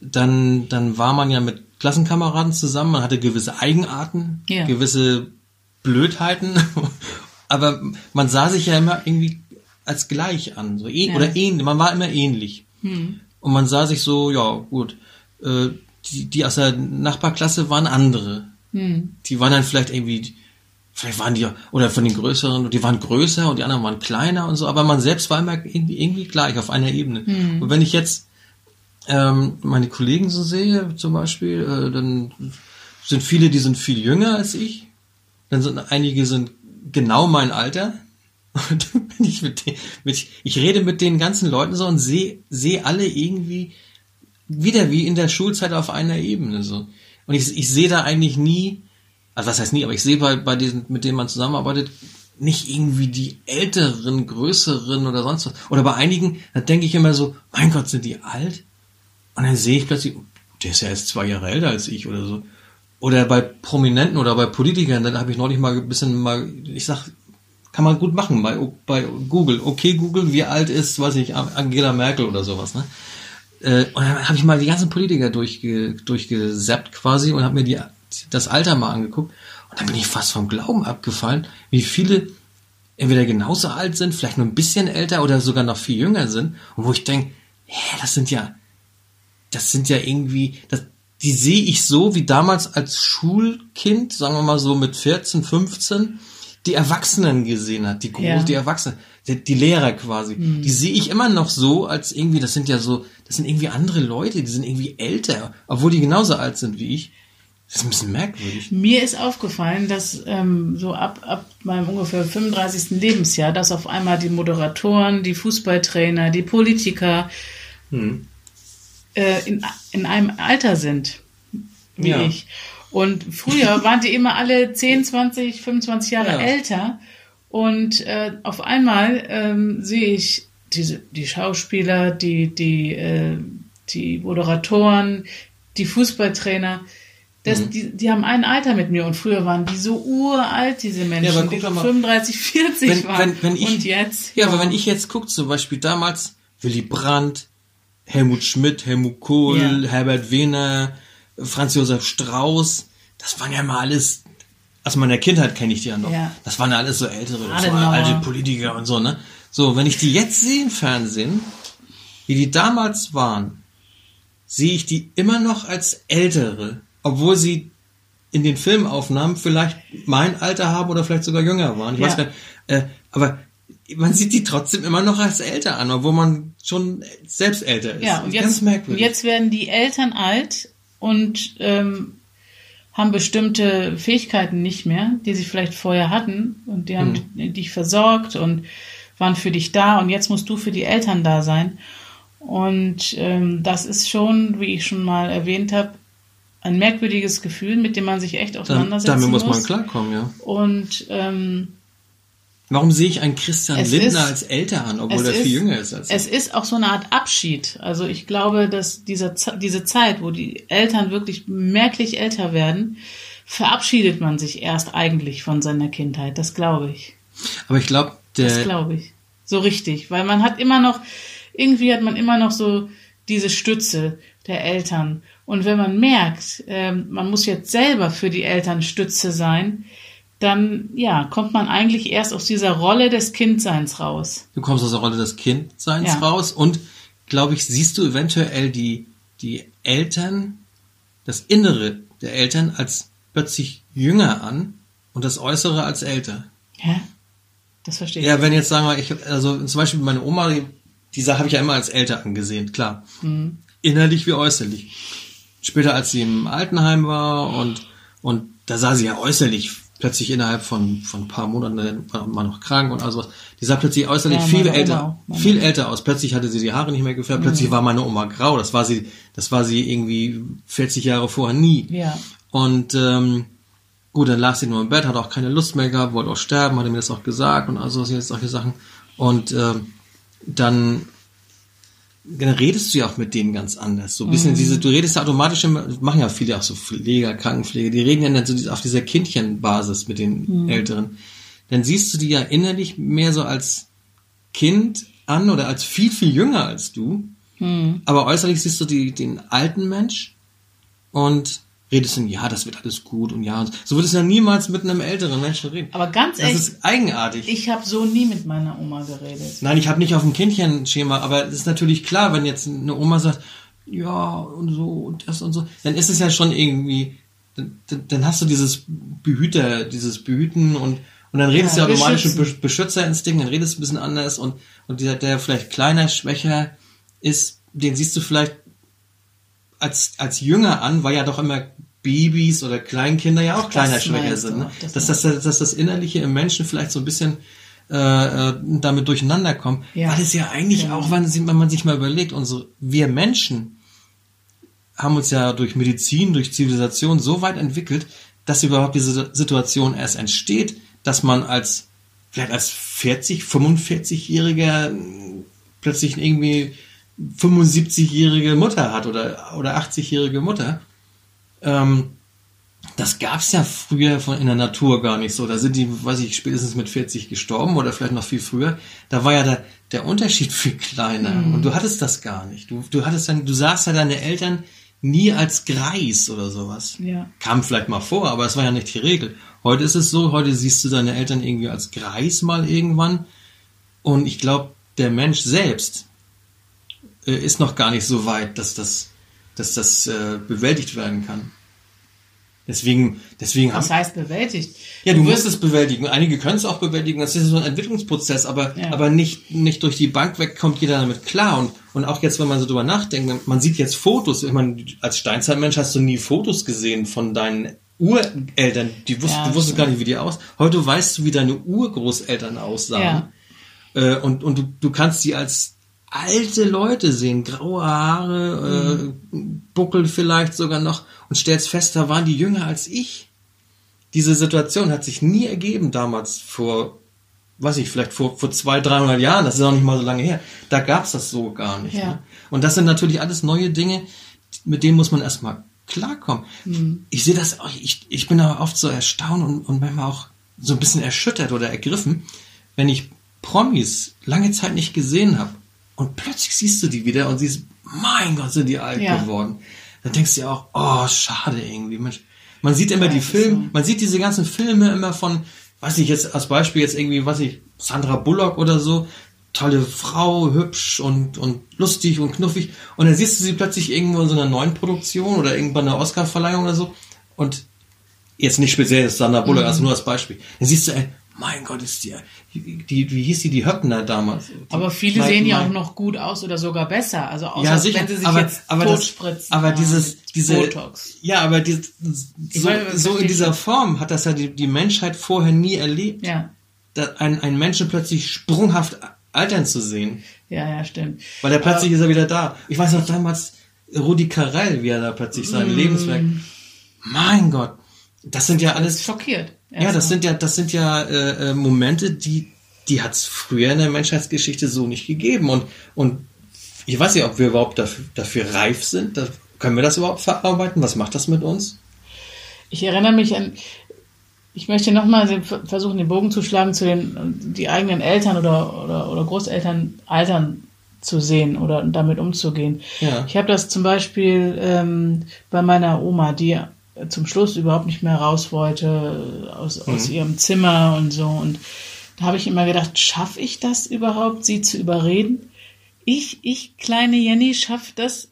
dann war man ja mit Klassenkameraden zusammen, man hatte gewisse Eigenarten, gewisse Blödheiten, aber man sah sich ja immer irgendwie als gleich an, oder ähnlich, man war immer ähnlich. Und man sah sich so, ja gut, die aus der Nachbarklasse waren andere. Die waren dann vielleicht waren die, oder von den Größeren, die waren größer und die anderen waren kleiner und so, aber man selbst war immer irgendwie gleich auf einer Ebene. Und wenn ich jetzt meine Kollegen so sehe, zum Beispiel, dann sind viele, die sind viel jünger als ich, dann sind einige sind genau mein Alter und dann bin ich ich rede mit den ganzen Leuten so und sehe alle irgendwie wieder wie in der Schulzeit auf einer Ebene so. Und ich sehe da eigentlich nie, also was heißt nie, aber ich sehe bei diesen, mit denen man zusammenarbeitet, nicht irgendwie die älteren, größeren oder sonst was. Oder bei einigen, da denke ich immer so, mein Gott, sind die alt? Und dann sehe ich plötzlich, der ist ja erst 2 Jahre älter als ich oder so. Oder bei Prominenten oder bei Politikern, dann habe ich neulich mal ein bisschen kann man gut machen bei Google. Okay, Google, wie alt ist, weiß ich, Angela Merkel oder sowas, ne? Und dann habe ich mal die ganzen Politiker durchgesappt quasi und habe mir das Alter mal angeguckt und dann bin ich fast vom Glauben abgefallen, wie viele entweder genauso alt sind, vielleicht nur ein bisschen älter oder sogar noch viel jünger sind und wo ich denke, das sind ja irgendwie, die sehe ich so wie damals als Schulkind, sagen wir mal so mit 14, 15, die Erwachsenen gesehen hat, die Erwachsenen, die Lehrer quasi, die sehe ich immer noch so als irgendwie, das sind irgendwie andere Leute, die sind irgendwie älter, obwohl die genauso alt sind wie ich. Das ist ein bisschen merkwürdig. Mir ist aufgefallen, dass so ab meinem ungefähr 35. Lebensjahr, dass auf einmal die Moderatoren, die Fußballtrainer, die Politiker in einem Alter sind, wie ich. Und früher waren die immer alle 10, 20, 25 Jahre älter. Und auf einmal sehe ich die Schauspieler, die Moderatoren, die Fußballtrainer. Die haben ein Alter mit mir und früher waren die so uralt, diese Menschen, ja, die 35, 40 waren. Und jetzt? Ja, aber wenn ich jetzt gucke, zum Beispiel damals Willy Brandt, Helmut Schmidt, Helmut Kohl, Herbert Wehner, Franz Josef Strauß, das waren ja mal alles, aus meiner Kindheit kenne ich die ja noch, das waren ja alles so ältere, das waren alte Politiker und so, ne? So, wenn ich die jetzt sehe im Fernsehen, wie die damals waren, sehe ich die immer noch als ältere, obwohl sie in den Filmaufnahmen vielleicht mein Alter haben oder vielleicht sogar jünger waren. Ich weiß gar nicht, aber man sieht die trotzdem immer noch als älter an, obwohl man schon selbst älter ist. Ja, und jetzt, ganz merkwürdig. Jetzt werden die Eltern alt und haben bestimmte Fähigkeiten nicht mehr, die sie vielleicht vorher hatten und die haben dich versorgt und waren für dich da und jetzt musst du für die Eltern da sein. Und das ist schon, wie ich schon mal erwähnt habe, ein merkwürdiges Gefühl, mit dem man sich echt auseinandersetzen muss. Damit muss man klarkommen, ja. Und Warum sehe ich einen Christian Lindner als älter an, obwohl er viel jünger ist als ich? Es ist auch so eine Art Abschied. Also ich glaube, dass diese Zeit, wo die Eltern wirklich merklich älter werden, verabschiedet man sich erst eigentlich von seiner Kindheit. Das glaube ich. Aber ich glaube... Das glaube ich. So richtig. Weil man hat immer noch... Irgendwie hat man immer noch so diese Stütze der Eltern. Und wenn man merkt, man muss jetzt selber für die Eltern Stütze sein... dann ja, kommt man eigentlich erst aus dieser Rolle des Kindseins raus. Du kommst aus der Rolle des Kindseins raus und, glaube ich, siehst du eventuell die Eltern, das Innere der Eltern als plötzlich jünger an und das Äußere als älter. Hä? Das verstehe ich. Ja, wenn jetzt, sagen wir, also zum Beispiel meine Oma, diese habe ich ja immer als älter angesehen, klar. Hm. Innerlich wie äußerlich. Später, als sie im Altenheim war und da sah sie ja äußerlich plötzlich innerhalb von ein paar Monaten war noch krank und all sowas. Die sah plötzlich äußerlich viel älter aus. Plötzlich hatte sie die Haare nicht mehr gefärbt. Plötzlich war meine Oma grau. Das war sie irgendwie 40 Jahre vorher nie. Ja. Und gut, dann lag sie nur im Bett, hatte auch keine Lust mehr gehabt, wollte auch sterben, hatte mir das auch gesagt und all sowas, jetzt solche Sachen. Und dann redest du ja auch mit denen ganz anders. So ein bisschen du redest ja automatisch, machen ja viele auch so Pfleger, Krankenpflege, die reden ja dann so auf dieser Kindchenbasis mit den Älteren. Dann siehst du die ja innerlich mehr so als Kind an oder als viel, viel jünger als du. Aber äußerlich siehst du den alten Mensch und redest dann, ja, das wird alles gut und ja. So würdest du ja niemals mit einem älteren Menschen reden. Aber ganz ehrlich, das ist eigenartig. Ich habe so nie mit meiner Oma geredet. Nein, ich habe nicht auf dem Kindchenschema, aber es ist natürlich klar, wenn jetzt eine Oma sagt, ja, und so, und das und so, dann ist es ja schon irgendwie, dann hast du dieses Behüten und dann redest du automatisch mit Beschützerinstinkt, dann redest du ein bisschen anders und dieser, der vielleicht kleiner, schwächer ist, den siehst du vielleicht als jünger an, weil ja doch immer Babys oder Kleinkinder ja auch kleiner, schwächer sind. Ne? Dass das Innerliche im Menschen vielleicht so ein bisschen damit durcheinander kommt. Ja. Weil es ja eigentlich auch, wenn man sich mal überlegt, wir Menschen haben uns ja durch Medizin, durch Zivilisation so weit entwickelt, dass überhaupt diese Situation erst entsteht, dass man vielleicht als 40-, 45-Jähriger plötzlich irgendwie 75-jährige Mutter hat oder 80-jährige Mutter. Das gab's ja früher in der Natur gar nicht so. Da sind die, weiß ich, spätestens mit 40 gestorben oder vielleicht noch viel früher. Da war ja der Unterschied viel kleiner. Und du hattest das gar nicht. Du sahst ja deine Eltern nie als Greis oder sowas. Ja. Kam vielleicht mal vor, aber es war ja nicht die Regel. Heute ist es so, heute siehst du deine Eltern irgendwie als Greis mal irgendwann. Und ich glaube, der Mensch selbst ist noch gar nicht so weit, dass das bewältigt werden kann. Deswegen was heißt bewältigt? Ja, du wirst es bewältigen. Einige können es auch bewältigen. Das ist so ein Entwicklungsprozess, aber nicht durch die Bank weg kommt jeder damit klar. Und auch jetzt, wenn man so drüber nachdenkt, man sieht jetzt Fotos. Ich meine, als Steinzeitmensch hast du nie Fotos gesehen von deinen Ureltern. Du wusstest gar nicht, wie die aussehen. Heute weißt du, wie deine Urgroßeltern aussahen. Ja. Und du kannst sie als alte Leute sehen, graue Haare, Buckel vielleicht sogar noch, und stellst fest, da waren die jünger als ich. Diese Situation hat sich nie ergeben damals vor 200-300 Jahren, das ist auch nicht mal so lange her. Da gab's das so gar nicht. Ja. Ne? Und das sind natürlich alles neue Dinge, mit denen muss man erstmal klarkommen. Ich sehe das auch, ich bin aber oft so erstaunt und manchmal auch so ein bisschen erschüttert oder ergriffen, wenn ich Promis lange Zeit nicht gesehen habe. Und plötzlich siehst du die wieder und siehst, mein Gott, sind die alt geworden. Dann denkst du ja auch, oh, schade irgendwie. Mensch, man sieht immer man sieht diese ganzen Filme immer von, weiß ich jetzt, als Beispiel jetzt irgendwie, Sandra Bullock oder so, tolle Frau, hübsch und lustig und knuffig. Und dann siehst du sie plötzlich irgendwo in so einer neuen Produktion oder irgendwann einer Oscar-Verleihung oder so. Und jetzt nicht speziell Sandra Bullock, also nur als Beispiel. Dann siehst du, mein Gott, ist wie hieß die Höppner damals? Aber viele sehen ja auch noch gut aus oder sogar besser. Also außer, ja, sicher, wenn sie sich aber tot spritzen. Aber diese Botox. Ja, aber so in dieser Form hat das ja die Menschheit vorher nie erlebt. Ja. Einen Menschen plötzlich sprunghaft altern zu sehen. Ja, ja, stimmt. Weil er plötzlich ist er wieder da. Ich weiß noch damals Rudi Carrell, wie er da plötzlich sein Lebenswerk. Mein Gott, das sind ja alles schockiert. Ja, das sind ja Momente, die die hat es früher in der Menschheitsgeschichte so nicht gegeben. Und ich weiß nicht, ob wir überhaupt dafür reif sind. Können wir das überhaupt verarbeiten? Was macht das mit uns? Ich erinnere mich an... Ich möchte nochmal versuchen, den Bogen zu schlagen zu die eigenen Eltern oder Großeltern altern zu sehen oder damit umzugehen. Ja. Ich habe das zum Beispiel bei meiner Oma, die zum Schluss überhaupt nicht mehr raus wollte aus ihrem Zimmer und so. Und da habe ich immer gedacht, schaffe ich das überhaupt, sie zu überreden? Ich kleine Jenny, schaffe das?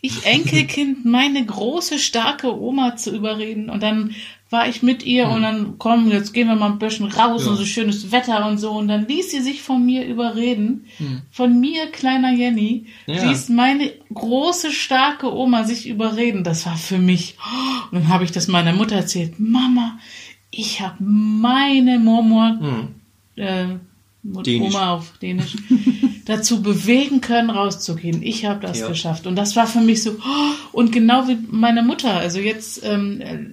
Ich, Enkelkind, meine große, starke Oma zu überreden? Und dann war ich mit ihr und dann, komm, jetzt gehen wir mal ein bisschen raus und so schönes Wetter und so. Und dann ließ sie sich von mir überreden. Hm. Von mir, kleiner Jenny, ließ meine große, starke Oma sich überreden. Das war für mich. Und dann habe ich das meiner Mutter erzählt. Mama, ich habe meine Mormor, Dänisch. Oma auf Dänisch, dazu bewegen können, rauszugehen. Ich habe das geschafft. Und das war für mich so, und genau wie meine Mutter. Also jetzt,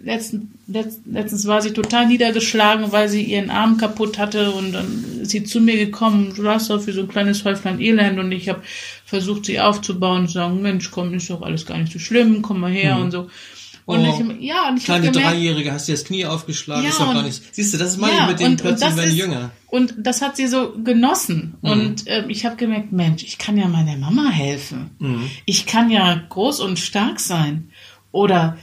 letztens war sie total niedergeschlagen, weil sie ihren Arm kaputt hatte und dann ist sie zu mir gekommen, du warst doch wie so ein kleines Häuflein Elend und ich habe versucht, sie aufzubauen und zu sagen, Mensch, komm, ist doch alles gar nicht so schlimm, komm mal her und so. Und ich kleine gemerkt, Dreijährige, hast dir das Knie aufgeschlagen, ist doch gar nichts. Siehst du, das ist meine mit denen plötzlich werden jünger. Und das hat sie so genossen. Mhm. Und ich habe gemerkt, Mensch, ich kann ja meiner Mama helfen. Mhm. Ich kann ja groß und stark sein. Oder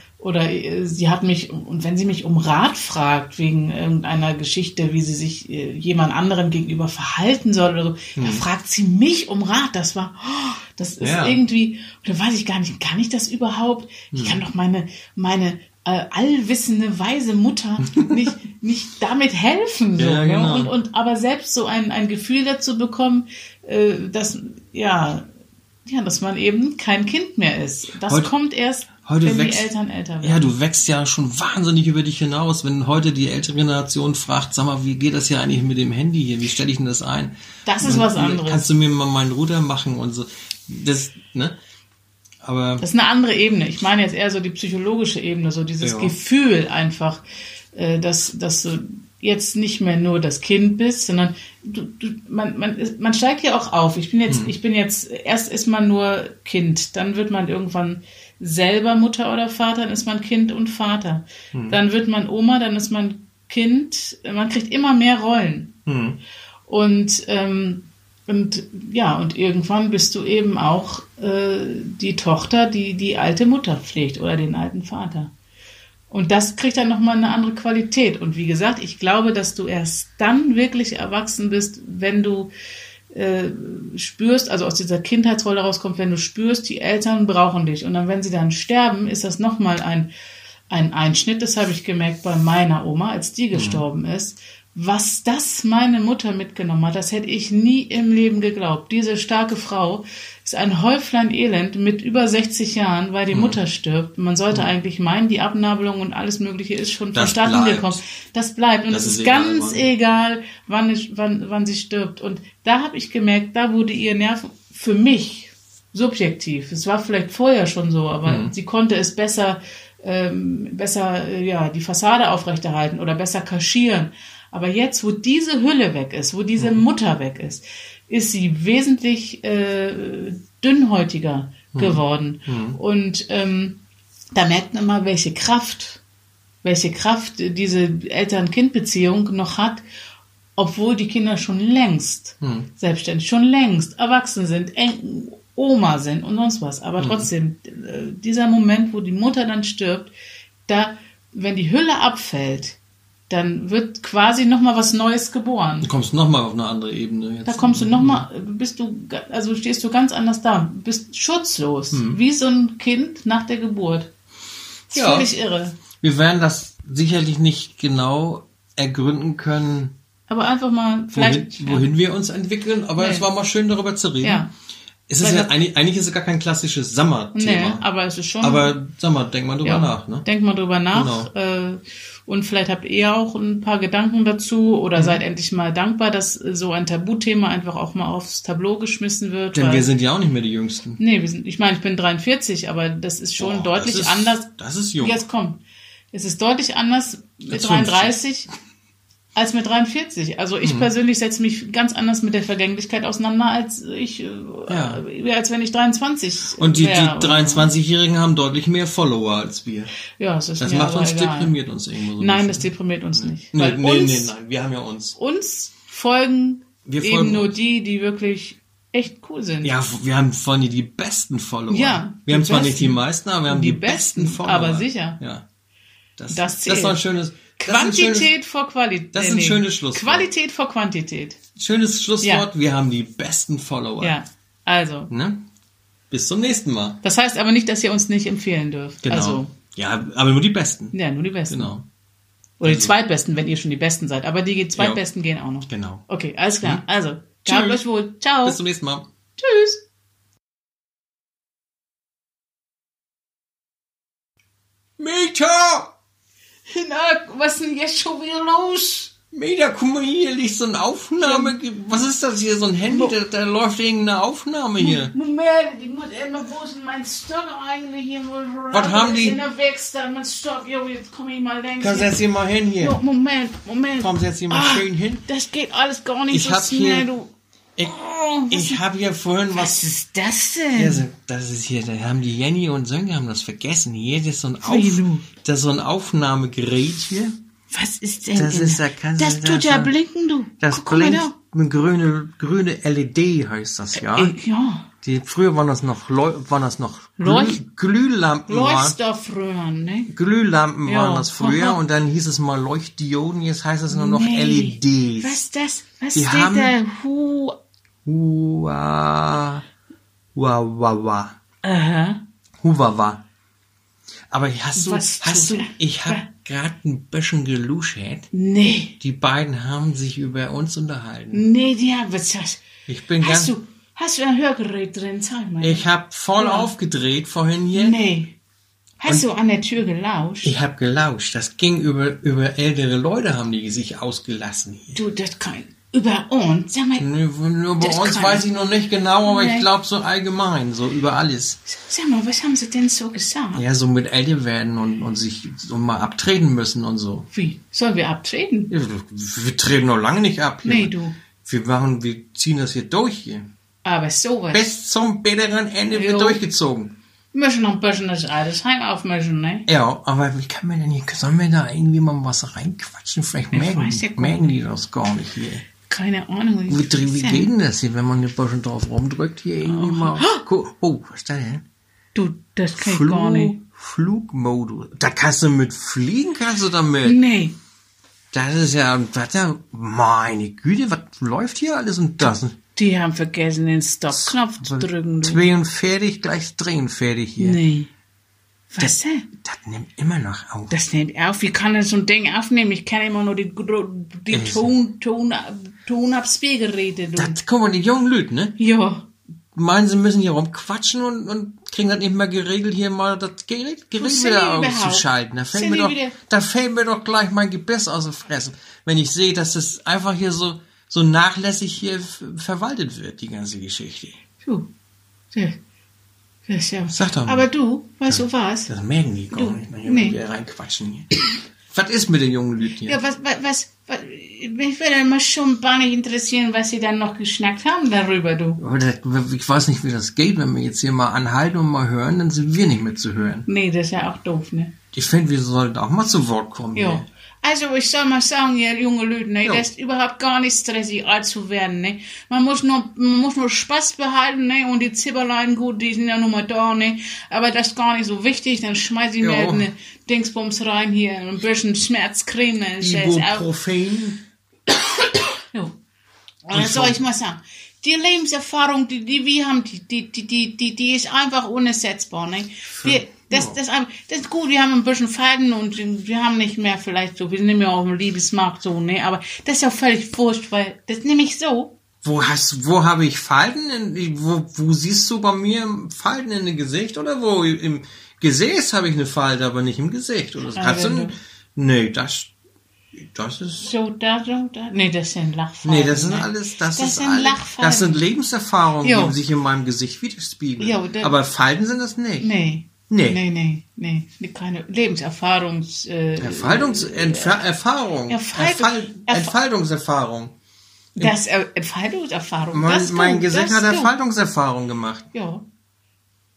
sie hat mich, und wenn sie mich um Rat fragt, wegen irgendeiner Geschichte, wie sie sich jemand anderem gegenüber verhalten soll oder so, da fragt sie mich um Rat. Das war... Das ist irgendwie, oder weiß ich gar nicht, kann ich das überhaupt? Ich kann doch meine allwissende, weise Mutter nicht damit helfen. So, ja, genau. Aber selbst so ein Gefühl dazu bekommen, dass man eben kein Kind mehr ist. Das kommt erst, wenn die Eltern älter werden. Ja, du wächst ja schon wahnsinnig über dich hinaus, wenn heute die ältere Generation fragt, sag mal, wie geht das hier eigentlich mit dem Handy hier? Wie stelle ich denn das ein? Das ist was anderes. Kannst du mir mal meinen Router machen und so. Das, ne? Aber das ist eine andere Ebene. Ich meine jetzt eher so die psychologische Ebene, so dieses Gefühl einfach, dass du jetzt nicht mehr nur das Kind bist, sondern man steigt ja auch auf. Ich bin jetzt, erst ist man nur Kind, dann wird man irgendwann selber Mutter oder Vater, dann ist man Kind und Vater. Dann wird man Oma, dann ist man Kind, man kriegt immer mehr Rollen. Und irgendwann bist du eben auch die Tochter, die die alte Mutter pflegt oder den alten Vater. Und das kriegt dann nochmal eine andere Qualität. Und wie gesagt, ich glaube, dass du erst dann wirklich erwachsen bist, wenn du spürst, also aus dieser Kindheitsrolle rauskommst, wenn du spürst, die Eltern brauchen dich. Und dann, wenn sie dann sterben, ist das nochmal ein Einschnitt. Das habe ich gemerkt bei meiner Oma, als die gestorben ist. Was das meine Mutter mitgenommen hat, das hätte ich nie im Leben geglaubt. Diese starke Frau ist ein Häuflein Elend mit über 60 Jahren, weil die Mutter stirbt. Man sollte eigentlich meinen, die Abnabelung und alles Mögliche ist schon vonstatten gekommen. Das bleibt. Und es ist ganz egal, wann sie stirbt. Und da habe ich gemerkt, da wurde ihr Nerv für mich subjektiv. Es war vielleicht vorher schon so, aber sie konnte es besser die Fassade aufrechterhalten oder besser kaschieren. Aber jetzt, wo diese Hülle weg ist, wo diese Mutter weg ist sie wesentlich dünnhäutiger geworden. Und da merkt man mal, welche Kraft diese Eltern-Kind-Beziehung noch hat, obwohl die Kinder schon längst selbstständig, schon längst erwachsen sind, Oma sind und sonst was. Aber trotzdem, dieser Moment, wo die Mutter dann stirbt, da, wenn die Hülle abfällt, dann wird quasi nochmal was Neues geboren. Du kommst nochmal auf eine andere Ebene. Jetzt. Da kommst du nochmal, stehst du ganz anders da, bist schutzlos, wie so ein Kind nach der Geburt. Das ist völlig irre. Wir werden das sicherlich nicht genau ergründen können. Aber einfach mal, vielleicht. Wohin wir uns entwickeln, aber es war mal schön, darüber zu reden. Ja. Eigentlich ist es gar kein klassisches Sommerthema. Nee, aber es ist schon. Aber sag mal, denk mal drüber nach. Ne? Denk mal drüber nach. Genau. Und vielleicht habt ihr auch ein paar Gedanken dazu oder seid endlich mal dankbar, dass so ein Tabuthema einfach auch mal aufs Tableau geschmissen wird. Denn wir sind ja auch nicht mehr die Jüngsten. Nee, ich bin 43, aber das ist schon deutlich anders. Das ist jung. Jetzt komm. Es ist deutlich anders mit 33 als mit 43. Also ich persönlich setze mich ganz anders mit der Vergänglichkeit auseinander, als ich, als wenn ich 23 wäre. Und die 23-Jährigen haben deutlich mehr Follower als wir. Ja, es ist das macht uns egal. Deprimiert uns irgendwo so. Nein, das deprimiert uns nicht. Nein, wir haben ja uns. Uns folgen wir eben nur die wirklich echt cool sind. Ja, wir haben vor allem die besten Follower. Ja, wir haben zwar nicht die meisten, aber wir haben die besten Follower. Aber sicher. Ja. Das zählt. Das war ein schönes... Quantität vor Qualität. Das ist ein schönes Schlusswort. Qualität vor Quantität. Schönes Schlusswort. Ja. Wir haben die besten Follower. Ja, also. Ne? Bis zum nächsten Mal. Das heißt aber nicht, dass ihr uns nicht empfehlen dürft. Genau. Also. Ja, aber nur die Besten. Ja, nur die Besten. Genau. Oder also. Die Zweitbesten, wenn ihr schon die Besten seid. Aber die Zweitbesten gehen auch noch. Genau. Okay, alles klar. Also, habt euch wohl. Ciao. Bis zum nächsten Mal. Tschüss. Mieter! Na, was ist denn jetzt schon wieder los? Meda, guck mal hier, liegt so eine Aufnahme. Was ist das hier, so ein Handy? Da läuft irgendeine Aufnahme hier. Moment, ich muss erstmal, wo ist denn mein Stock eigentlich hier? Was haben die? Wächst da mein Stock. Jo, jetzt komm ich mal längst. Komm, setz dich mal hin hier. Moment. Komm, setz dich mal schön hin. Das geht alles gar nicht so schnell, du. Ich habe hier vorhin was... Was ist das denn? Also, das ist hier, da haben die Jenny und Sönke haben das vergessen. Hier, das ist so ein Aufnahmegerät hier. Was ist denn das? Das tut ja blinken, du. Das blinkt, eine grüne LED heißt das, ja? Ja. Früher waren das noch Glühlampen. Leuchterröhren, ne? Glühlampen waren das früher und dann hieß es mal Leuchtdioden, jetzt heißt es nur noch LEDs. Was ist das? Was steht da? Huwawa. Aber ich hab gerade ein bisschen geluschert. Nee. Die beiden haben sich über uns unterhalten. Nee, die haben was. Ich bin Hast du ein Hörgerät drin? Zeig mal. Ich habe voll aufgedreht vorhin hier. Nee. Hast du an der Tür gelauscht? Ich habe gelauscht. Das ging über ältere Leute, haben die sich ausgelassen hier. Du, das kann... Über uns? Sag mal... Nur bei uns weiß ich noch nicht genau, aber ich glaube so allgemein, so über alles. Sag mal, was haben sie denn so gesagt? Ja, so mit älter werden und sich so mal abtreten müssen und so. Wie? Sollen wir abtreten? Ja, wir treten noch lange nicht ab. Hier. Nee, du. Wir ziehen das hier durch hier. Aber sowas. Bis zum bitteren Ende wird durchgezogen. Wir müssen noch ein bisschen das Altersheim aufmischen, ne? Ja, aber wie kann man denn hier, sollen wir da irgendwie mal was reinquatschen? Vielleicht merken die das gar nicht hier. Keine Ahnung. Wie geht denn das hier, wenn man ein bisschen drauf rumdrückt? Hier irgendwie mal. Oh, was ist das denn? Du, das kann ich gar nicht. Flugmodus. Da kannst du mit fliegen, kannst du damit? Nee. Das ist ja, meine Güte, was läuft hier alles und das? Die haben vergessen, den Stoppknopf zu drücken. 42 gleich drehen fertig hier. Nee. Was denn? Das nimmt immer noch auf. Das nimmt auf. Wie kann denn so ein Ding aufnehmen? Ich kenne immer nur die Tonabspielgeräte. Das guck mal, die jungen Leute, ne? Ja. Meinen, sie müssen hier rumquatschen und kriegen das nicht mehr geregelt, hier mal das Gerät wieder auszuschalten. Da fällt mir doch gleich mein Gebiss aus dem Fressen, wenn ich sehe, dass das einfach hier so nachlässig hier verwaltet wird, die ganze Geschichte. Du, das ja. Sag doch mal. Aber du, weißt du was? Das merken die gar nicht, wenn die hier reinquatschen hier. Was ist mit den jungen Leuten hier? Ja, was, mich würde mal schon gar nicht interessieren, was sie dann noch geschnackt haben darüber, du. Ich weiß nicht, wie das geht, wenn wir jetzt hier mal anhalten und mal hören, dann sind wir nicht mehr zu hören. Nee, das ist ja auch doof, ne? Ich finde, wir sollten auch mal zu Wort kommen. Ja. Hier. Also ich soll mal sagen, ihr junge Leute, ne, das ist überhaupt gar nicht stressig, alt zu werden. Ne? Man muss nur Spaß behalten, ne? Und die Zipperlein, gut, die sind ja nun mal da, ne? Aber das ist gar nicht so wichtig, dann schmeiß ich mir halt eine Dingsbums rein hier, ein bisschen Schmerzcreme. Ne? Ibuprofen. Jo. Und das soll ich mal sagen. Die Lebenserfahrung, die wir haben, die ist einfach unersetzbar. Ne? Das ist gut, wir haben ein bisschen Falten und wir haben nicht mehr vielleicht so, wir sind nicht mehr auf dem Liebesmarkt so, ne, aber das ist ja völlig wurscht, weil das nehme ich so. Wo habe ich Falten? Wo siehst du bei mir Falten in dem Gesicht oder wo? Im Gesäß habe ich eine Falte, aber nicht im Gesicht. Oder kannst du, nee, das ist... Nee, das sind Lachfalten. Nee, das sind alles... Das sind Lachfalten. Das sind Lebenserfahrungen, die sich in meinem Gesicht widerspiegeln. Aber Falten sind das nicht. Nee. Nee, keine Entfaltungserfahrung. Das Entfaltungserfahrung. Mein Gesicht hat Entfaltungserfahrung gemacht. Ja.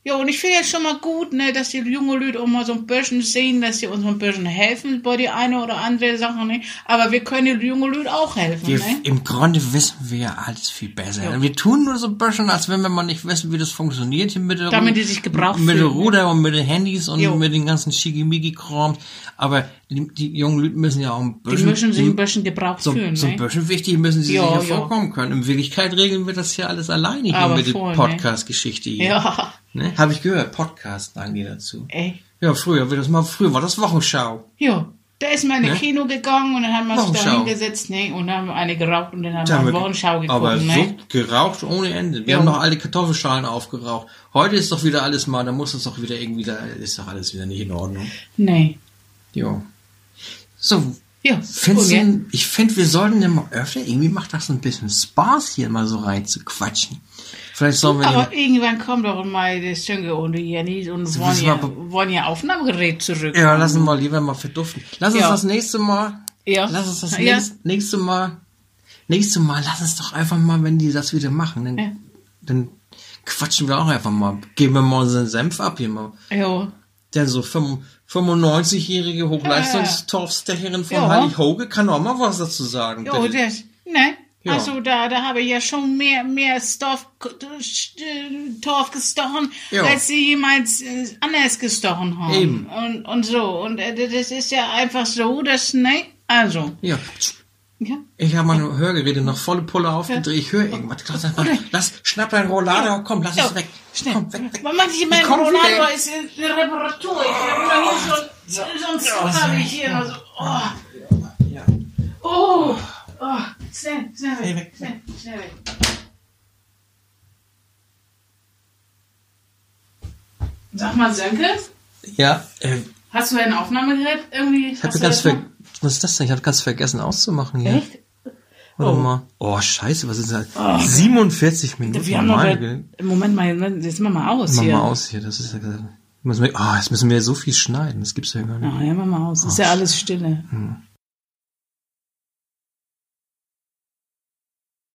Ja, und ich finde jetzt schon mal gut, ne, dass die jungen Leute auch mal so ein bisschen sehen, dass sie uns ein bisschen helfen bei die eine oder andere Sache, ne? Aber wir können die jungen Leute auch helfen, ne? Im Grunde wissen wir ja alles viel besser. Ja. Wir tun nur so ein bisschen, als wenn wir mal nicht wissen, wie das funktioniert hier mit der damit die sich gebraucht mit der Ruder und mit den Handys und mit den ganzen Schickimicki-Kram. Aber die jungen Leute müssen ja auch ein bisschen... Die müssen sich ein bisschen gebraucht fühlen, so ein bisschen wichtig müssen sie sich ja vorkommen können. In Wirklichkeit regeln wir das ja alles alleine hier mit der Podcast-Geschichte hier. Ja. Ne? Habe ich gehört, Podcast sagen die dazu. Ey. Ja, früher war das Wochenschau. Ja, da ist man in ein Kino gegangen und dann haben wir uns da hingesetzt, ne? Und dann haben wir eine geraucht und dann haben wir Wochenschau geguckt. Aber so geraucht ohne Ende. Wir haben noch alle Kartoffelschalen aufgeraucht. Heute ist doch wieder alles mal, da muss es doch wieder irgendwie, da ist doch alles wieder nicht in Ordnung. Nee. Jo. So. Ja, ich finde, wir sollten ja mal öfter, irgendwie macht das ein bisschen Spaß, hier mal so rein zu quatschen. Vielleicht sollen wir aber irgendwann kommt doch mal der Sönke und die Jannis und so wollen ja Aufnahmegerät zurück. Ja, lassen wir mal lieber mal verduften. Lass uns das nächste Mal, lass uns doch einfach mal, wenn die das wieder machen, dann quatschen wir auch einfach mal. Geben wir mal unseren Senf ab hier mal. Ja. Denn so 95-jährige Hochleistungstorfstecherin von Heidi Hoge kann auch mal was dazu sagen. Jo, das, ne? Ja. Also da habe ich ja schon mehr Torf gestochen, als sie jemals anders gestochen haben. Eben. Und so. Und das ist ja einfach so, dass, ne? Also. Ja. Ich habe meine Hörgeräte noch volle Pulle aufgedreht. Ich höre irgendwas. Schnapp deinen Rollator, komm, lass es weg. Schnell. Komm, weg. Mein Rollator ist eine Reparatur. Ich habe hier sonst habe ich hier noch so. Schnell weg. Schnell weg. Sag mal, Sönke? Ja? Hast du ein Aufnahmegerät irgendwie? Was ist das denn? Ich habe ganz vergessen auszumachen hier. Echt? Warte mal. Oh, scheiße, was ist das? 47 Minuten. Wir haben Moment mal, jetzt machen wir mal aus hier. Machen wir aus hier, das ist ja gesagt. Jetzt müssen wir so viel schneiden, das gibt's ja gar nicht. Ja, machen wir aus. Ist ja alles Stille. Hm.